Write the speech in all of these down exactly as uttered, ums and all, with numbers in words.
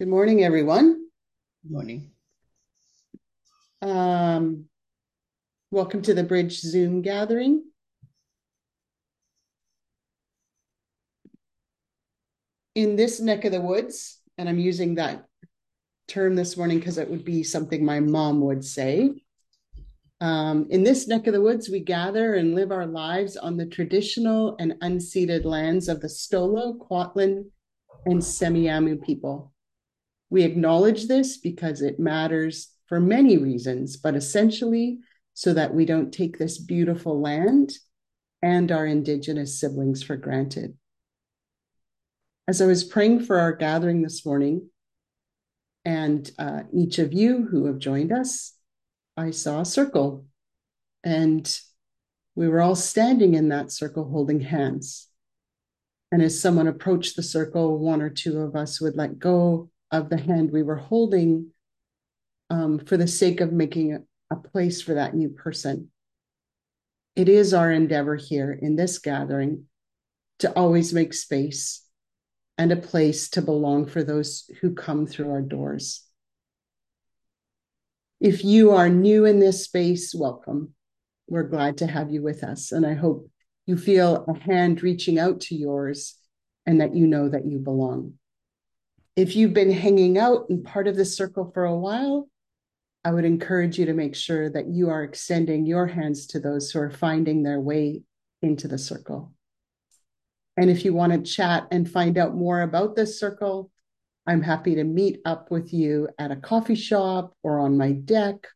Good morning, everyone. Good morning. Um, welcome to the Bridge Zoom gathering. In this neck of the woods, and I'm using that term this morning because it would be something my mom would say. Um, in this neck of the woods, we gather and live our lives on the traditional and unceded lands of the Stolo, Kwatlen, and Semiyamu people. We acknowledge this because it matters for many reasons, but essentially so that we don't take this beautiful land and our Indigenous siblings for granted. As I was praying for our gathering this morning, and uh, each of you who have joined us, I saw a circle, and we were all standing in that circle holding hands. And as someone approached the circle, one or two of us would let go of the hand we were holding um, for the sake of making a, a place for that new person. It is our endeavor here in this gathering to always make space and a place to belong for those who come through our doors. If you are new in this space, welcome. We're glad to have you with us, and I hope you feel a hand reaching out to yours and that you know that you belong. If you've been hanging out and part of this circle for a while, I would encourage you to make sure that you are extending your hands to those who are finding their way into the circle. And if you want to chat and find out more about this circle, I'm happy to meet up with you at a coffee shop or on my deck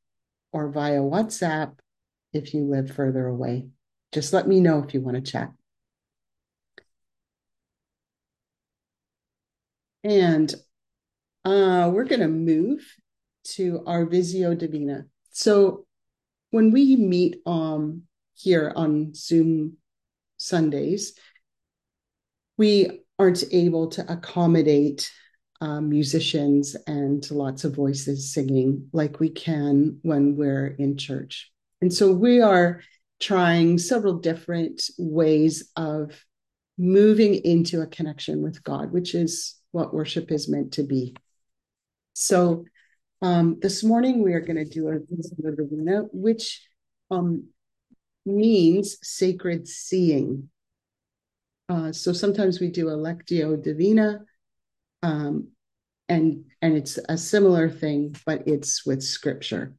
or via WhatsApp if you live further away. Just let me know if you want to chat. And uh, we're going to move to our Lectio Divina. So when we meet um, here on Zoom Sundays, we aren't able to accommodate uh, musicians and lots of voices singing like we can when we're in church. And so we are trying several different ways of moving into a connection with God, which is what worship is meant to be. So um, this morning we are going to do a Lectio Divina, which um, means sacred seeing. Uh, so sometimes we do a Lectio Divina, um, and, and it's a similar thing, but it's with scripture.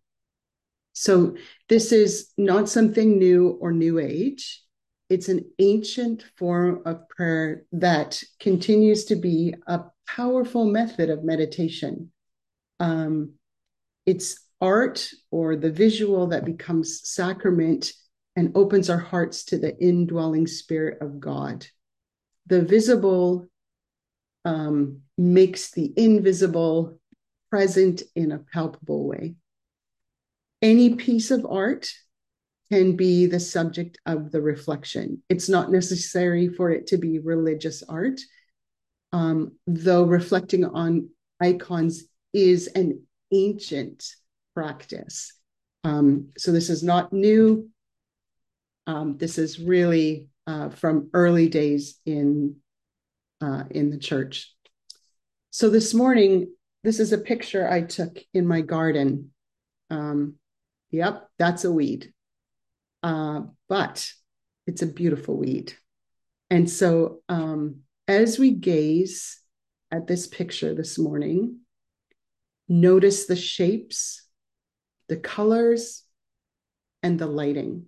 So this is not something new or new age. It's an ancient form of prayer that continues to be a powerful method of meditation. Um, it's art or the visual that becomes sacrament and opens our hearts to the indwelling spirit of God. The visible um, makes the invisible present in a palpable way. Any piece of art can be the subject of the reflection. It's not necessary for it to be religious art, um, though reflecting on icons is an ancient practice. Um, so this is not new. Um, this is really uh, from early days in, uh, in the church. So this morning, this is a picture I took in my garden. Um, yep, that's a weed. Uh, but it's a beautiful weed. And so um, as we gaze at this picture this morning, notice the shapes, the colors, and the lighting.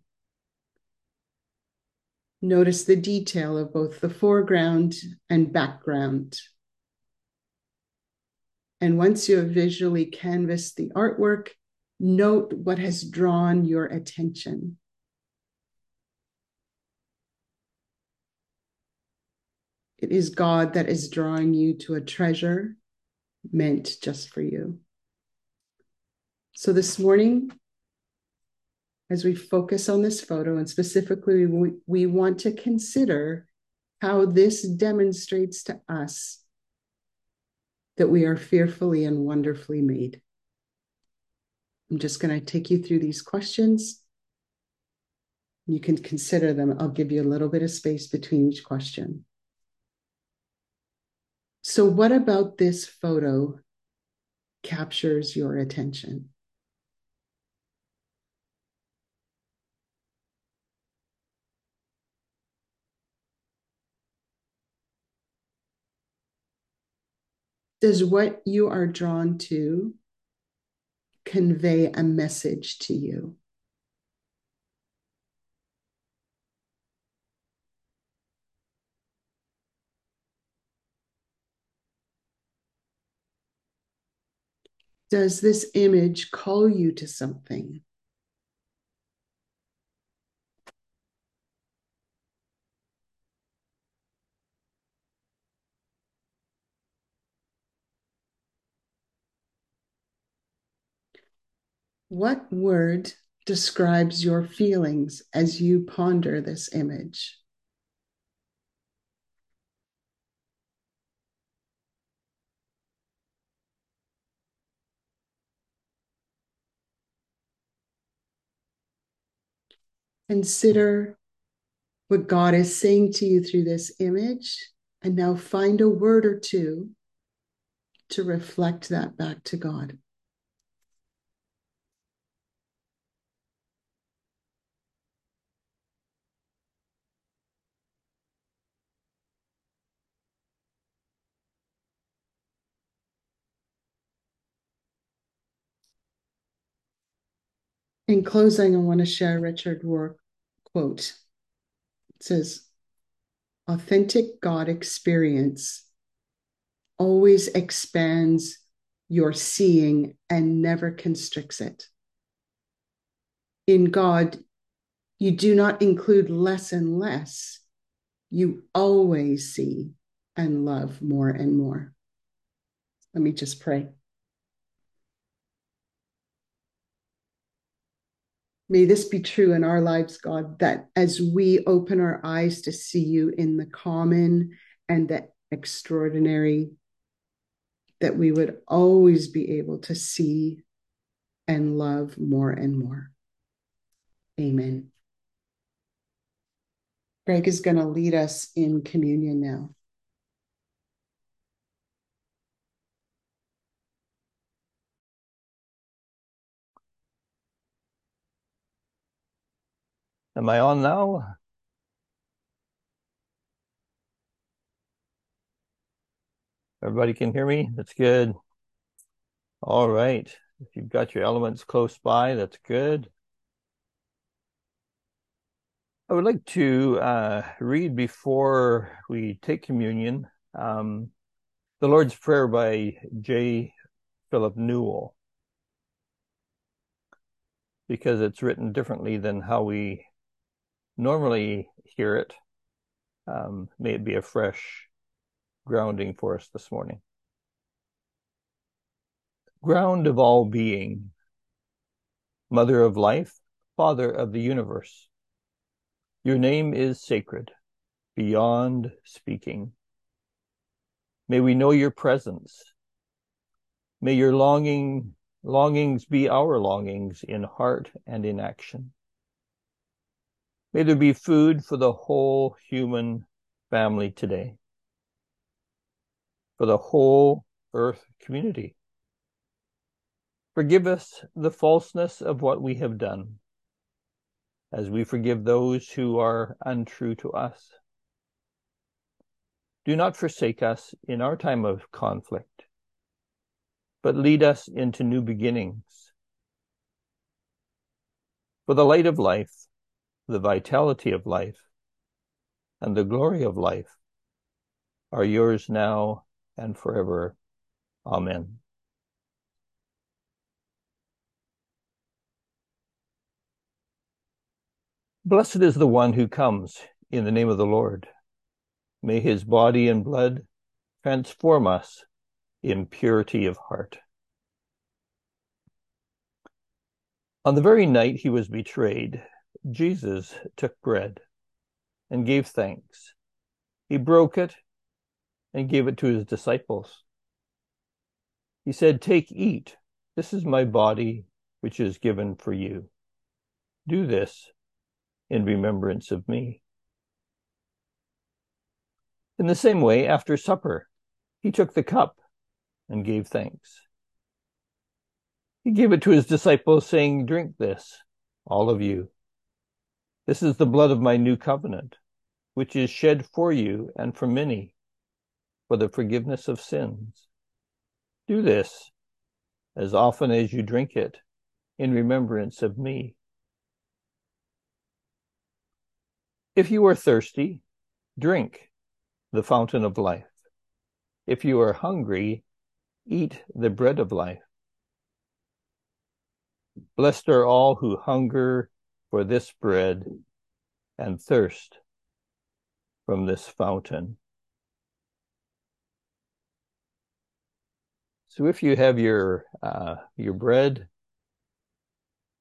Notice the detail of both the foreground and background. And once you have visually canvassed the artwork, note what has drawn your attention. It is God that is drawing you to a treasure meant just for you. So this morning, as we focus on this photo, and specifically, we, we want to consider how this demonstrates to us that we are fearfully and wonderfully made. I'm just going to take you through these questions. You can consider them. I'll give you a little bit of space between each question. So what about this photo captures your attention. Does what you are drawn to convey a message to you? Does this image call you to something? What word describes your feelings as you ponder this image? Consider what God is saying to you through this image, and now find a word or two to reflect that back to God. In closing, I want to share a Richard Rohr quote. It says, authentic God experience always expands your seeing and never constricts it. In God, you do not include less and less. You always see and love more and more. Let me just pray. May this be true in our lives, God, that as we open our eyes to see you in the common and the extraordinary, that we would always be able to see and love more and more. Amen. Greg is going to lead us in communion now. Am I on now? Everybody can hear me? That's good. All right. If you've got your elements close by, that's good. I would like to uh, read before we take communion, um, The Lord's Prayer by J. Philip Newell, because it's written differently than how we normally hear it. Um, may it be a fresh grounding for us this morning. Ground of all being, mother of life, father of the universe, your name is sacred, beyond speaking. May we know your presence. May your longing, longings be our longings in heart and in action. May there be food for the whole human family today, for the whole earth community. Forgive us the falseness of what we have done, as we forgive those who are untrue to us. Do not forsake us in our time of conflict, but lead us into new beginnings. For the light of life, the vitality of life, and the glory of life are yours now and forever. Amen. Blessed is the one who comes in the name of the Lord. May his body and blood transform us in purity of heart. On the very night he was betrayed, Jesus took bread and gave thanks. He broke it and gave it to his disciples. He said, "Take, eat. This is my body, which is given for you. Do this in remembrance of me." In the same way, after supper, he took the cup and gave thanks. He gave it to his disciples, saying, "Drink this, all of you. This is the blood of my new covenant, which is shed for you and for many for the forgiveness of sins. Do this as often as you drink it in remembrance of me." If you are thirsty, drink the fountain of life. If you are hungry, eat the bread of life. Blessed are all who hunger for this bread and thirst from this fountain. So if you have your uh, your bread,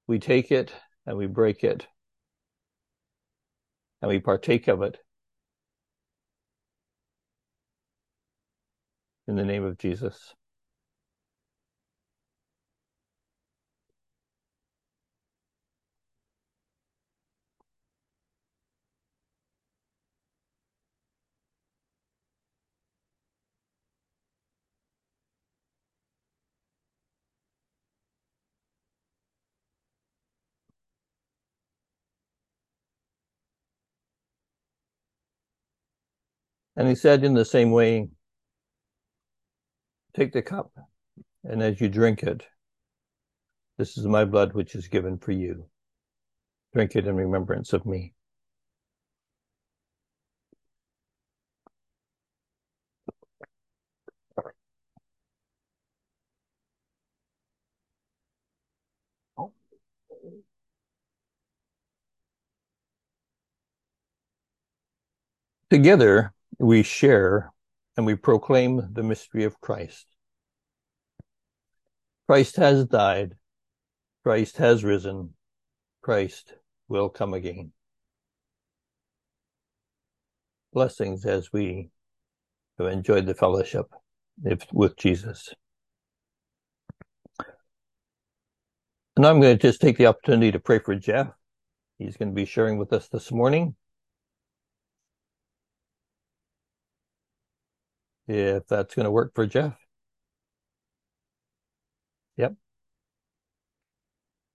we take it and we break it and we partake of it in the name of Jesus. And he said in the same way, "Take the cup, and as you drink it, this is my blood which is given for you. Drink it in remembrance of me." Together, we share and we proclaim the mystery of Christ. Christ has died. Christ has risen. Christ will come again. Blessings as we have enjoyed the fellowship with Jesus. And I'm going to just take the opportunity to pray for Jeff. He's going to be sharing with us this morning. If that's going to work for Jeff. Yep.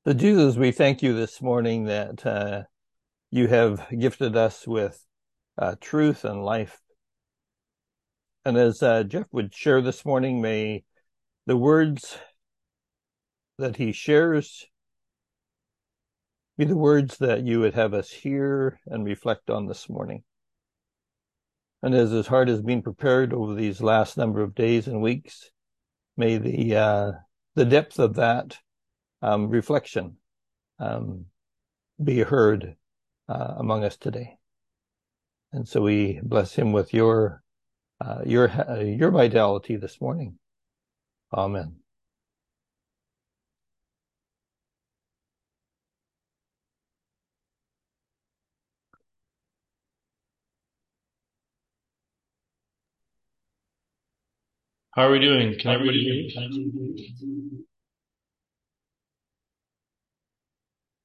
So Jesus, we thank you this morning that uh, you have gifted us with uh, truth and life. And as uh, Jeff would share this morning, may the words that he shares be the words that you would have us hear and reflect on this morning. And as his heart has been prepared over these last number of days and weeks, may the uh, the depth of that um, reflection um, be heard uh, among us today. And so we bless him with your uh, your uh, your vitality this morning. Amen. How are we doing? Can everybody hear me?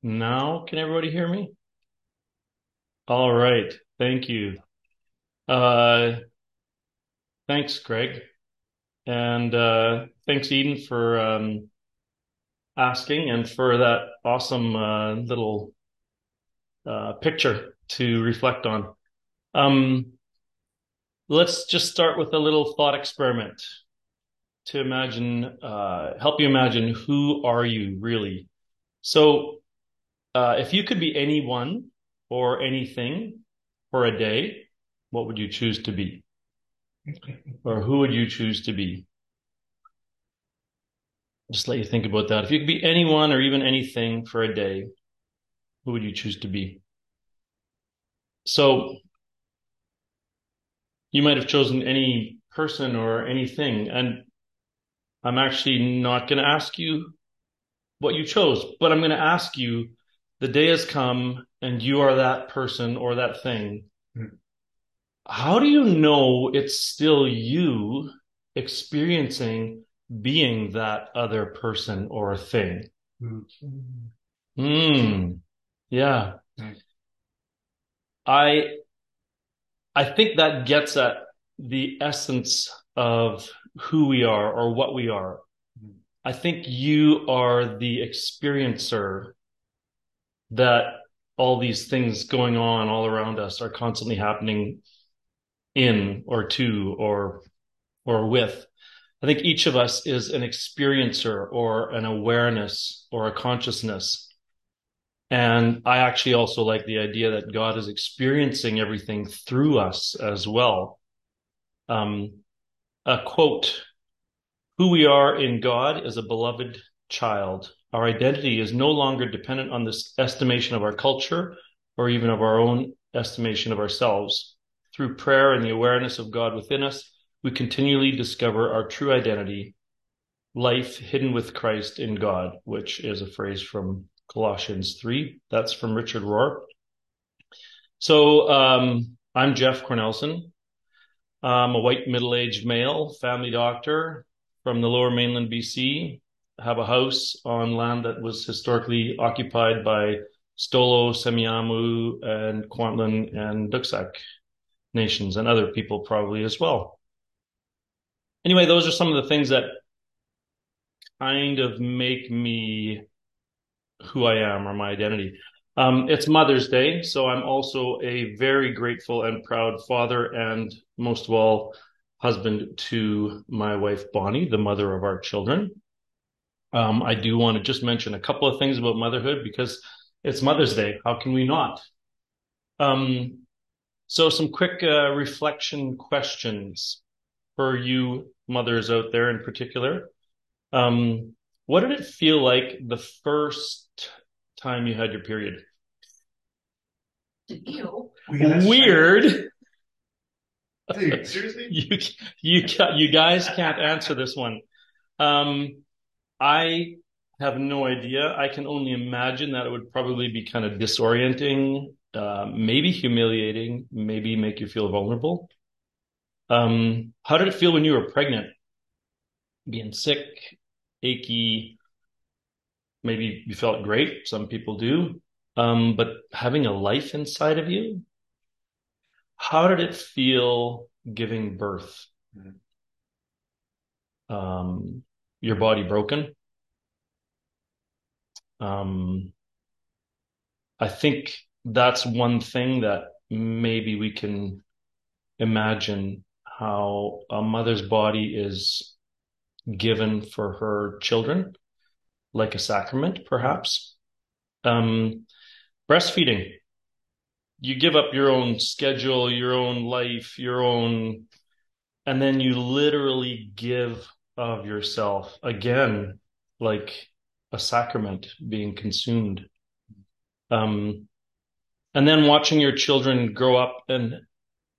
Now, can everybody hear me? All right. Thank you. Uh, thanks, Greg. And uh, thanks, Eden, for um, asking and for that awesome uh, little uh, picture to reflect on. Um, let's just start with a little thought experiment. To imagine, uh, help you imagine, who are you really? So uh, if you could be anyone or anything for a day, what would you choose to be? Or who would you choose to be? Just let you think about that. If you could be anyone or even anything for a day, who would you choose to be? So you might have chosen any person or anything, and I'm actually not going to ask you what you chose, but I'm going to ask you, the day has come and you are that person or that thing. Mm-hmm. How do you know it's still you experiencing being that other person or thing? Mm-hmm. Mm, yeah. Mm-hmm. I, I think that gets at the essence of who we are or what we are. I think you are the experiencer that all these things going on all around us are constantly happening in or to or or with. I think each of us is an experiencer or an awareness or a consciousness. And I actually also like the idea that God is experiencing everything through us as well. Um, a quote, "Who we are in God is a beloved child. Our identity is no longer dependent on this estimation of our culture or even of our own estimation of ourselves. Through prayer and the awareness of God within us, we continually discover our true identity, life hidden with Christ in God," which is a phrase from Colossians three. That's from Richard Rohr. So um, I'm Jeff Kornelsen. I'm a white middle-aged male, family doctor from the lower mainland B C. I have a house on land that was historically occupied by Stolo, Semiyamu, and Kwatlen and Ducksack nations, and other people probably as well. Anyway, those are some of the things that kind of make me who I am, or my identity. Um, it's Mother's Day, so I'm also a very grateful and proud father, and most of all, husband to my wife, Bonnie, the mother of our children. Um, I do want to just mention a couple of things about motherhood, because it's Mother's Day. How can we not? Um, so some quick uh, reflection questions for you mothers out there in particular. Um, what did it feel like the first time you had your period? Ew. Weird. Dude, seriously? you, you, you guys can't answer this one. Um, I have no idea. I can only imagine that it would probably be kind of disorienting, uh, maybe humiliating, maybe make you feel vulnerable. Um, how did it feel when you were pregnant? Being sick, achy, maybe you felt great, some people do, um, but having a life inside of you? How did it feel giving birth? Mm-hmm. Um, your body broken? Um, I think that's one thing that maybe we can imagine, how a mother's body is given for her children, like a sacrament, perhaps. Um, breastfeeding. You give up your own schedule, your own life, your own, and then you literally give of yourself, again, like a sacrament being consumed. Um, and then watching your children grow up, and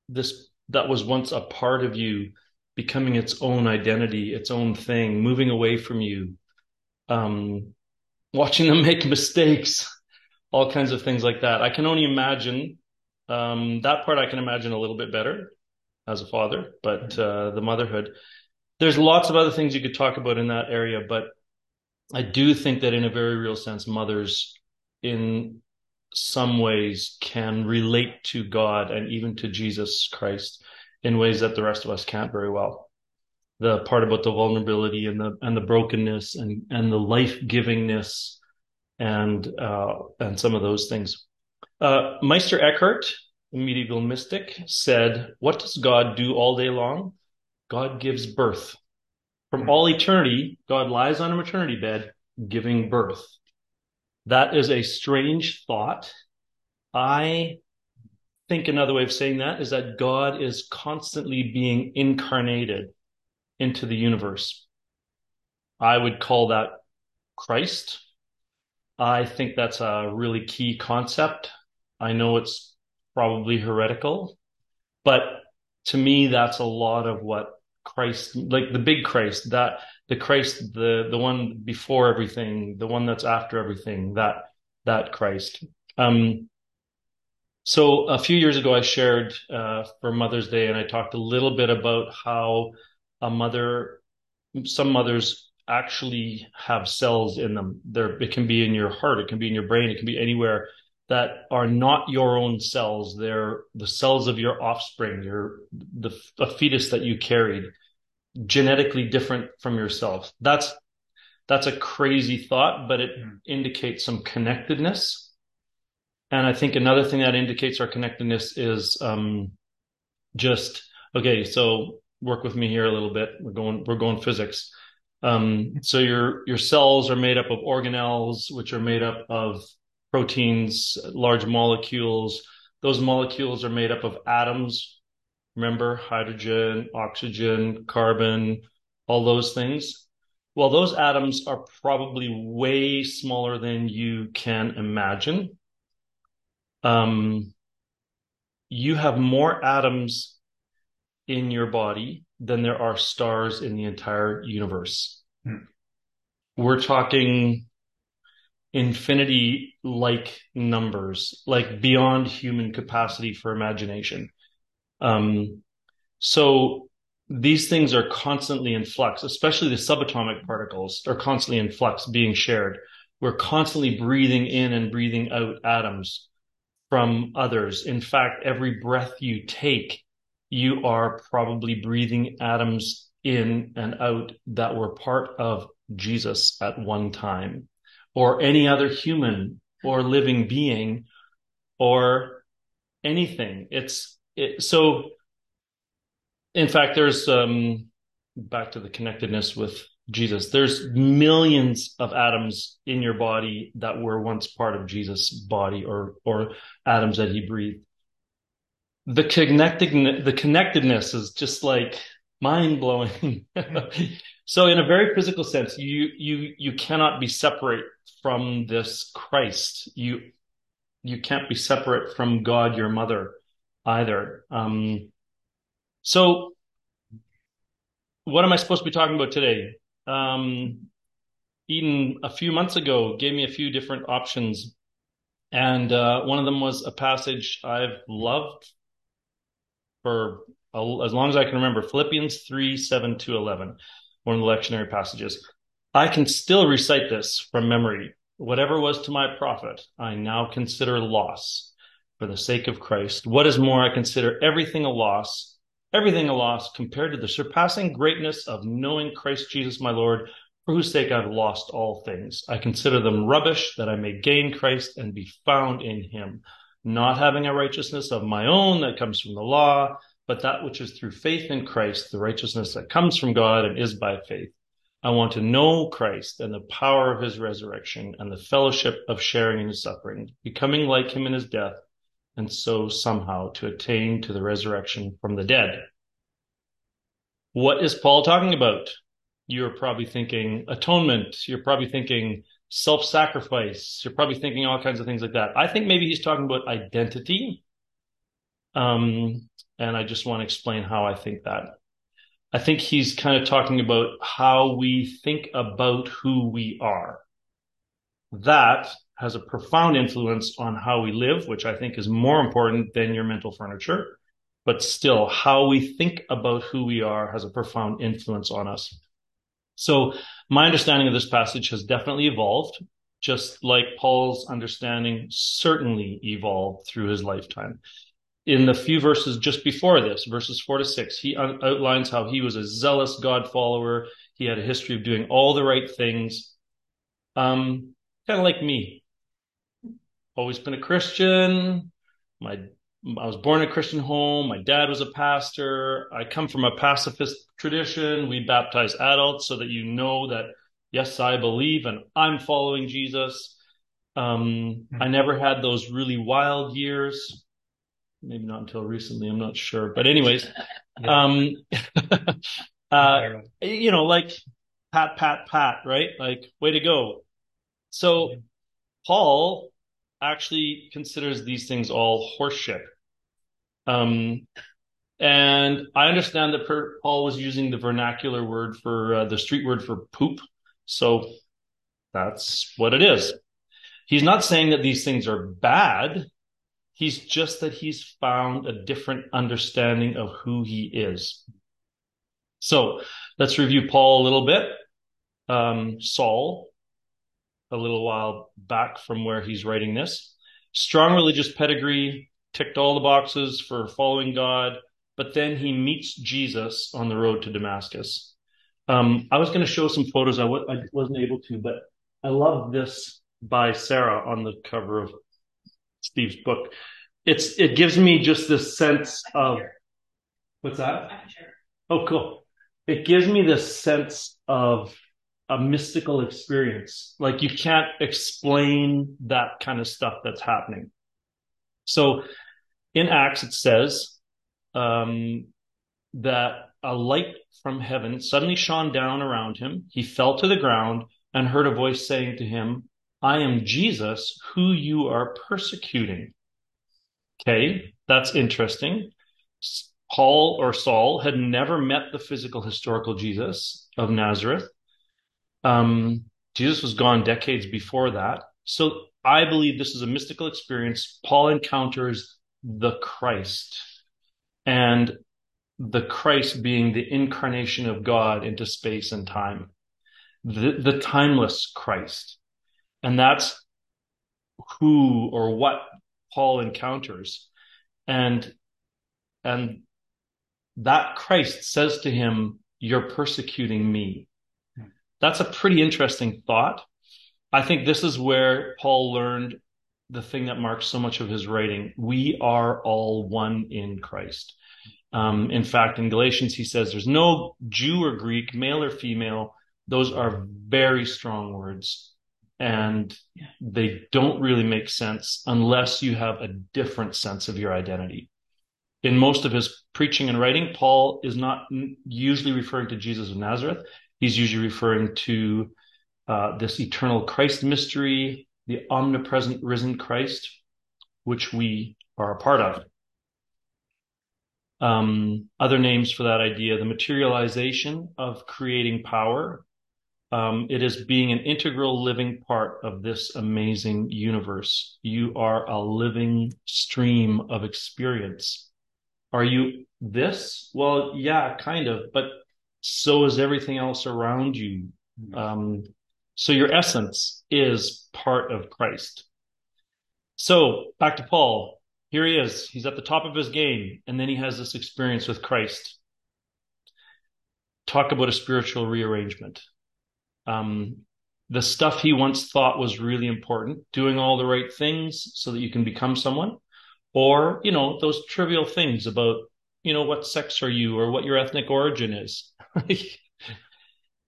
this that was once a part of you becoming its own identity, its own thing, moving away from you, um, watching them make mistakes, all kinds of things like that. I can only imagine um, that part. I can imagine a little bit better as a father, but uh, the motherhood, there's lots of other things you could talk about in that area, but I do think that in a very real sense, mothers in some ways can relate to God and even to Jesus Christ in ways that the rest of us can't very well. The part about the vulnerability and the and the brokenness and and the life-givingness and uh, and some of those things. Uh, Meister Eckhart, the medieval mystic, said, "What does God do all day long? God gives birth. From all eternity, God lies on a maternity bed giving birth." That is a strange thought. I think another way of saying that is that God is constantly being incarnated into the universe. I would call that Christ. I think that's a really key concept. I know it's probably heretical, but to me, that's a lot of what Christ, like the big Christ, that the Christ, the the one before everything, the one that's after everything, that that Christ. Um, so a few years ago, I shared uh, for Mother's Day, and I talked a little bit about how a mother, some mothers actually have cells in them. There, it can be in your heart, it can be in your brain, it can be anywhere, that are not your own cells. They're the cells of your offspring, your the a fetus that you carried, genetically different from yourself. That's That's a crazy thought, but it indicates some connectedness. And I think another thing that indicates our connectedness is um, just, okay, so work with me here a little bit. We're going, we're going physics. Um, so your, your cells are made up of organelles, which are made up of proteins, large molecules. Those molecules are made up of atoms. Remember, hydrogen, oxygen, carbon, all those things. Well, those atoms are probably way smaller than you can imagine. Um, you have more atoms in your body than there are stars in the entire universe. Hmm. We're talking infinity-like numbers, like beyond human capacity for imagination. Um, so... These things are constantly in flux, especially the subatomic particles are constantly in flux, being shared. We're constantly breathing in and breathing out atoms from others. In fact, every breath you take, you are probably breathing atoms in and out that were part of Jesus at one time, or any other human or living being or anything. It's it, so... In fact, there's, um, back to the connectedness with Jesus, there's millions of atoms in your body that were once part of Jesus' body, or or atoms that he breathed. The, connected, the connectedness is just like mind-blowing. So in a very physical sense, you you you cannot be separate from this Christ. You, you can't be separate from God, your mother, either. Um So what am I supposed to be talking about today? Um, Eden, a few months ago, gave me a few different options. And uh, one of them was a passage I've loved for a, as long as I can remember, Philippians three, seven to eleven, one of the lectionary passages. I can still recite this from memory. Whatever was to my profit, I now consider loss for the sake of Christ. What is more, I consider everything a loss. Everything a loss compared to the surpassing greatness of knowing Christ Jesus, my Lord, for whose sake I've lost all things. I consider them rubbish that I may gain Christ and be found in him, not having a righteousness of my own that comes from the law, but that which is through faith in Christ, the righteousness that comes from God and is by faith. I want to know Christ and the power of his resurrection and the fellowship of sharing in his suffering, becoming like him in his death, and so somehow to attain to the resurrection from the dead. What is Paul talking about? You're probably thinking atonement. You're probably thinking self-sacrifice. You're probably thinking all kinds of things like that. I think maybe he's talking about identity. Um, and I just want to explain how I think that. I think he's kind of talking about how we think about who we are. That has a profound influence on how we live, which I think is more important than your mental furniture. But still, how we think about who we are has a profound influence on us. So my understanding of this passage has definitely evolved, just like Paul's understanding certainly evolved through his lifetime. In the few verses just before this, verses four to six, he un- outlines how he was a zealous God follower. He had a history of doing all the right things. Um, kind of like me. Always been a Christian. My, I was born in a Christian home. My dad was a pastor. I come from a pacifist tradition. We baptize adults so that you know that, yes, I believe and I'm following Jesus. Um, I never had those really wild years. Maybe not until recently. I'm not sure. But anyways, um, uh, you know, like pat, pat, pat, right? Like, way to go. So Paul actually considers these things all horseshit. Um, and I understand that per- Paul was using the vernacular word for uh, the street word for poop. So that's what it is. He's not saying that these things are bad. He's just that he's found a different understanding of who he is. So let's review Paul a little bit. Um, Saul, a little while back from where he's writing this. Strong religious pedigree, ticked all the boxes for following God, but then he meets Jesus on the road to Damascus. Um, I was going to show some photos. I, w- I wasn't able to, but I love this by Sarah on the cover of Steve's book. It's It gives me just this sense of... What's that? Oh, cool. It gives me this sense of a mystical experience. Like, you can't explain that kind of stuff that's happening. So in Acts, it says um, that a light from heaven suddenly shone down around him. He fell to the ground and heard a voice saying to him, "I am Jesus, who you are persecuting." Okay, that's interesting. Paul or Saul had never met the physical historical Jesus of Nazareth. Um, Jesus was gone decades before that. So I believe this is a mystical experience. Paul encounters the Christ, and the Christ being the incarnation of God into space and time, the, the timeless Christ. And that's who or what Paul encounters. And, and that Christ says to him, "You're persecuting me." That's a pretty interesting thought. I think this is where Paul learned the thing that marks so much of his writing. We are all one in Christ. Um, in fact, in Galatians, he says there's no Jew or Greek, male or female. Those are very strong words, and they don't really make sense unless you have a different sense of your identity. In most of his preaching and writing, Paul is not usually referring to Jesus of Nazareth. He's usually referring to uh, this eternal Christ mystery, the omnipresent risen Christ, which we are a part of. Um, other names for that idea, the materialization of creating power. Um, it is being an integral living part of this amazing universe. You are a living stream of experience. Are you this? Well, yeah, kind of, but so is everything else around you. Um, so your essence is part of Christ. So back to Paul. Here he is. He's at the top of his game. And then he has this experience with Christ. Talk about a spiritual rearrangement. Um, the stuff he once thought was really important, doing all the right things so that you can become someone. Or, you know, those trivial things about, you know, what sex are you or what your ethnic origin is. he,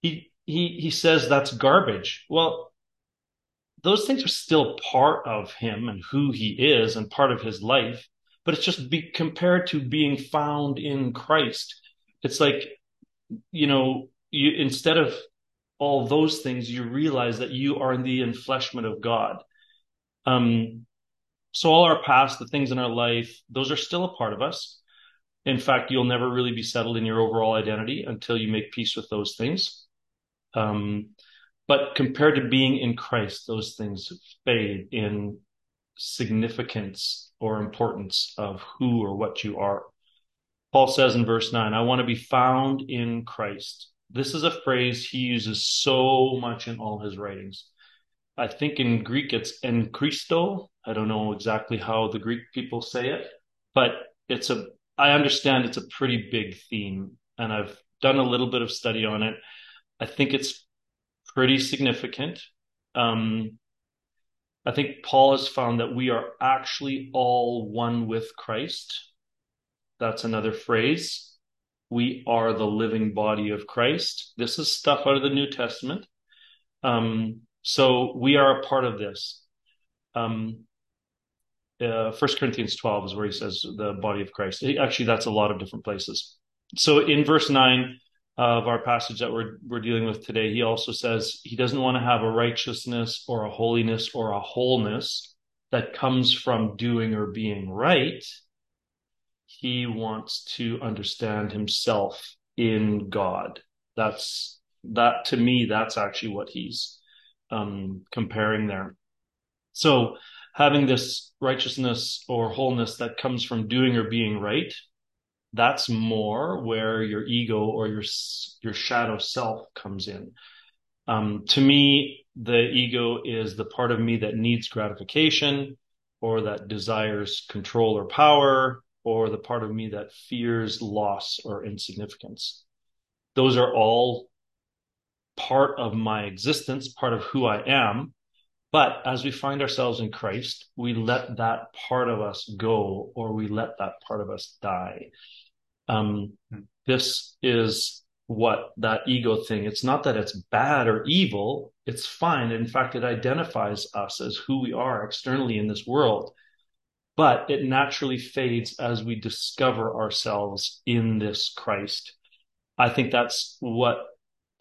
he, he says that's garbage. Well, those things are still part of him and who he is and part of his life, but it's just be compared to being found in Christ. It's like, you know, you, instead of all those things, you realize that you are in the enfleshment of God. Um, So all our past, the things in our life, those are still a part of us. In fact, you'll never really be settled in your overall identity until you make peace with those things. Um, but compared to being in Christ, those things fade in significance or importance of who or what you are. Paul says in verse nine, "I want to be found in Christ." This is a phrase he uses so much in all his writings. I think in Greek it's en Christo. I don't know exactly how the Greek people say it, but it's a, I understand it's a pretty big theme, and I've done a little bit of study on it. I think it's pretty significant. Um, I think Paul has found that we are actually all one with Christ. That's another phrase. We are the living body of Christ. This is stuff out of the New Testament. Um, so we are a part of this. Um, Uh, First Corinthians twelve is where he says the body of Christ. Actually, that's a lot of different places. So in verse nine of our passage that we're we're dealing with today, he also says he doesn't want to have a righteousness or a holiness or a wholeness that comes from doing or being right. He wants to understand himself in God. That's that to me, that's actually what he's um, comparing there. So having this righteousness or wholeness that comes from doing or being right, that's more where your ego or your your shadow self comes in. Um, to me, the ego is the part of me that needs gratification, or that desires control or power, or the part of me that fears loss or insignificance. Those are all part of my existence, part of who I am. But as we find ourselves in Christ, we let that part of us go, or we let that part of us die. Um, this is what that ego thing, it's not that it's bad or evil, it's fine. In fact, it identifies us as who we are externally in this world, but it naturally fades as we discover ourselves in this Christ. I think that's what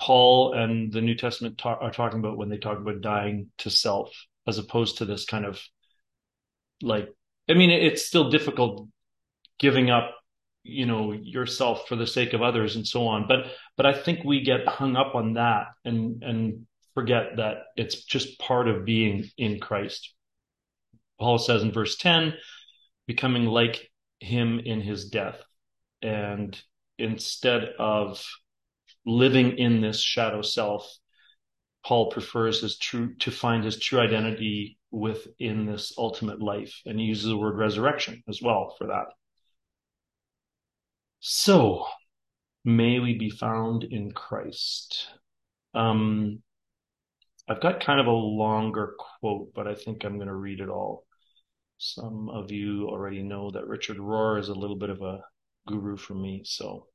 Paul and the New Testament ta- are talking about when they talk about dying to self, as opposed to this kind of like, I mean, it's still difficult giving up, you know, yourself for the sake of others and so on. But, but I think we get hung up on that and, and forget that it's just part of being in Christ. Paul says in verse ten, becoming like him in his death. And instead of living in this shadow self, Paul prefers his true to find his true identity within this ultimate life, and he uses the word resurrection as well for that. So, may we be found in Christ. Um, I've got kind of a longer quote, but I think I'm going to read it all. Some of you already know that Richard Rohr is a little bit of a guru for me, so.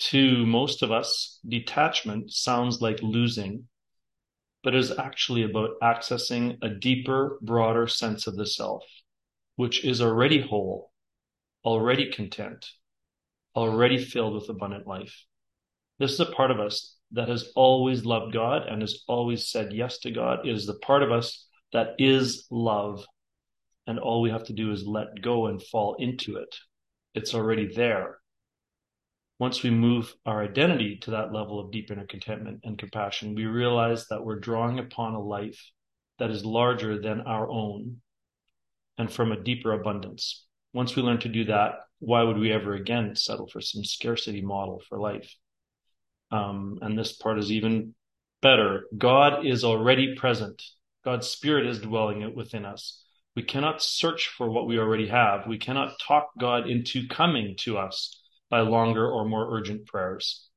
To most of us, detachment sounds like losing, but is actually about accessing a deeper, broader sense of the self, which is already whole, already content, already filled with abundant life. This is a part of us that has always loved God and has always said yes to God. It is the part of us that is love, and all we have to do is let go and fall into it. It's already there. Once we move our identity to that level of deep inner contentment and compassion, we realize that we're drawing upon a life that is larger than our own and from a deeper abundance. Once we learn to do that, why would we ever again settle for some scarcity model for life? Um, and this part is even better. God is already present. God's spirit is dwelling within us. We cannot search for what we already have. We cannot talk God into coming to us by longer or more urgent prayers.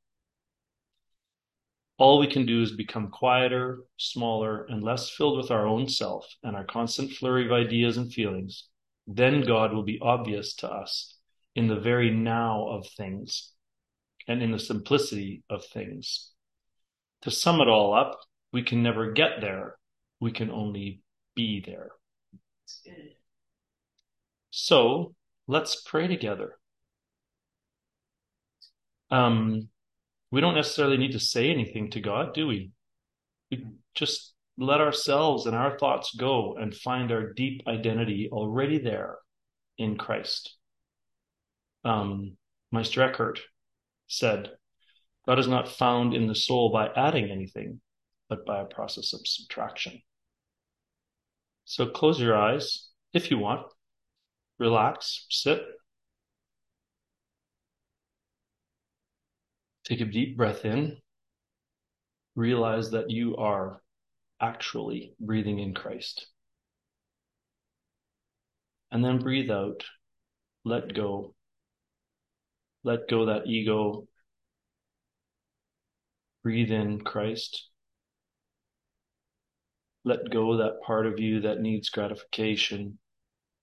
All we can do is become quieter, smaller, and less filled with our own self and our constant flurry of ideas and feelings. Then God will be obvious to us in the very now of things and in the simplicity of things. To sum it all up, we can never get there. We can only be there. So let's pray together. Um, we don't necessarily need to say anything to God, do we? We just let ourselves and our thoughts go and find our deep identity already there in Christ. Um, Meister Eckhart said, God is not found in the soul by adding anything, but by a process of subtraction. So close your eyes if you want. Relax, sit. Take a deep breath in. Realize that you are actually breathing in Christ. And then breathe out. Let go. Let go that ego. Breathe in Christ. Let go that part of you that needs gratification,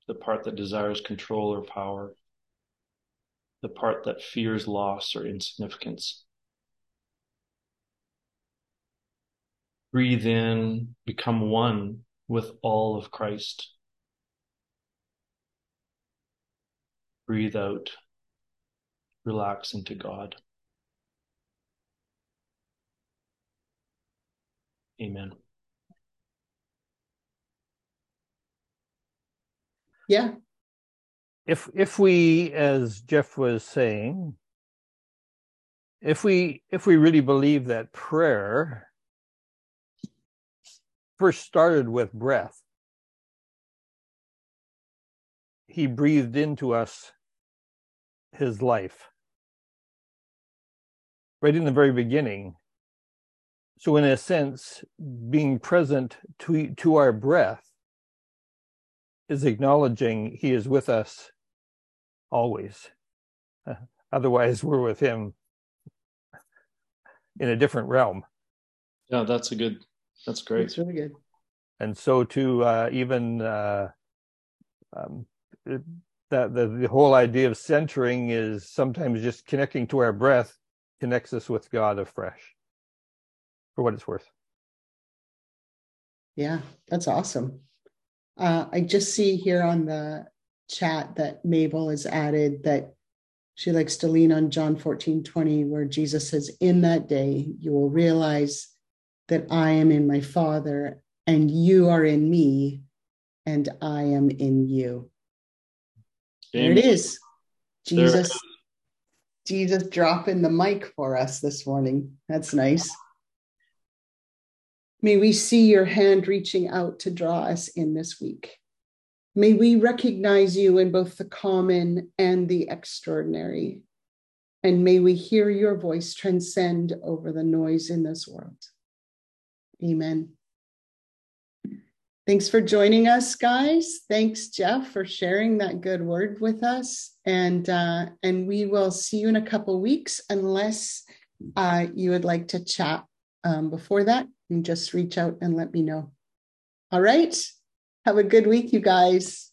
the part that desires control or power, the part that fears loss or insignificance. Breathe in, become one with all of Christ. Breathe out, relax into God. Amen. Yeah. If if we, as Jeff was saying, if we if we really believe that prayer first started with breath, he breathed into us his life right in the very beginning. So in a sense, being present to to our breath is acknowledging he is with us always. Otherwise, we're with him in a different realm. Yeah, that's a good, that's great. That's really good. And so to uh, even uh, um, it, that the, the whole idea of centering is sometimes just connecting to our breath connects us with God afresh, for what it's worth. Yeah, that's awesome. Uh, I just see here on the chat that Mabel has added that she likes to lean on John fourteen twenty, where Jesus says, "In that day, you will realize that I am in my Father, and you are in me, and I am in you." Jamie, there it is. Jesus, there. Jesus dropping the mic for us this morning. That's nice. May we see your hand reaching out to draw us in this week. May we recognize you in both the common and the extraordinary. And may we hear your voice transcend over the noise in this world. Amen. Thanks for joining us, guys. Thanks, Jeff, for sharing that good word with us. And uh, and we will see you in a couple weeks, unless uh, you would like to chat um, before that. And just reach out and let me know. All right. Have a good week, you guys.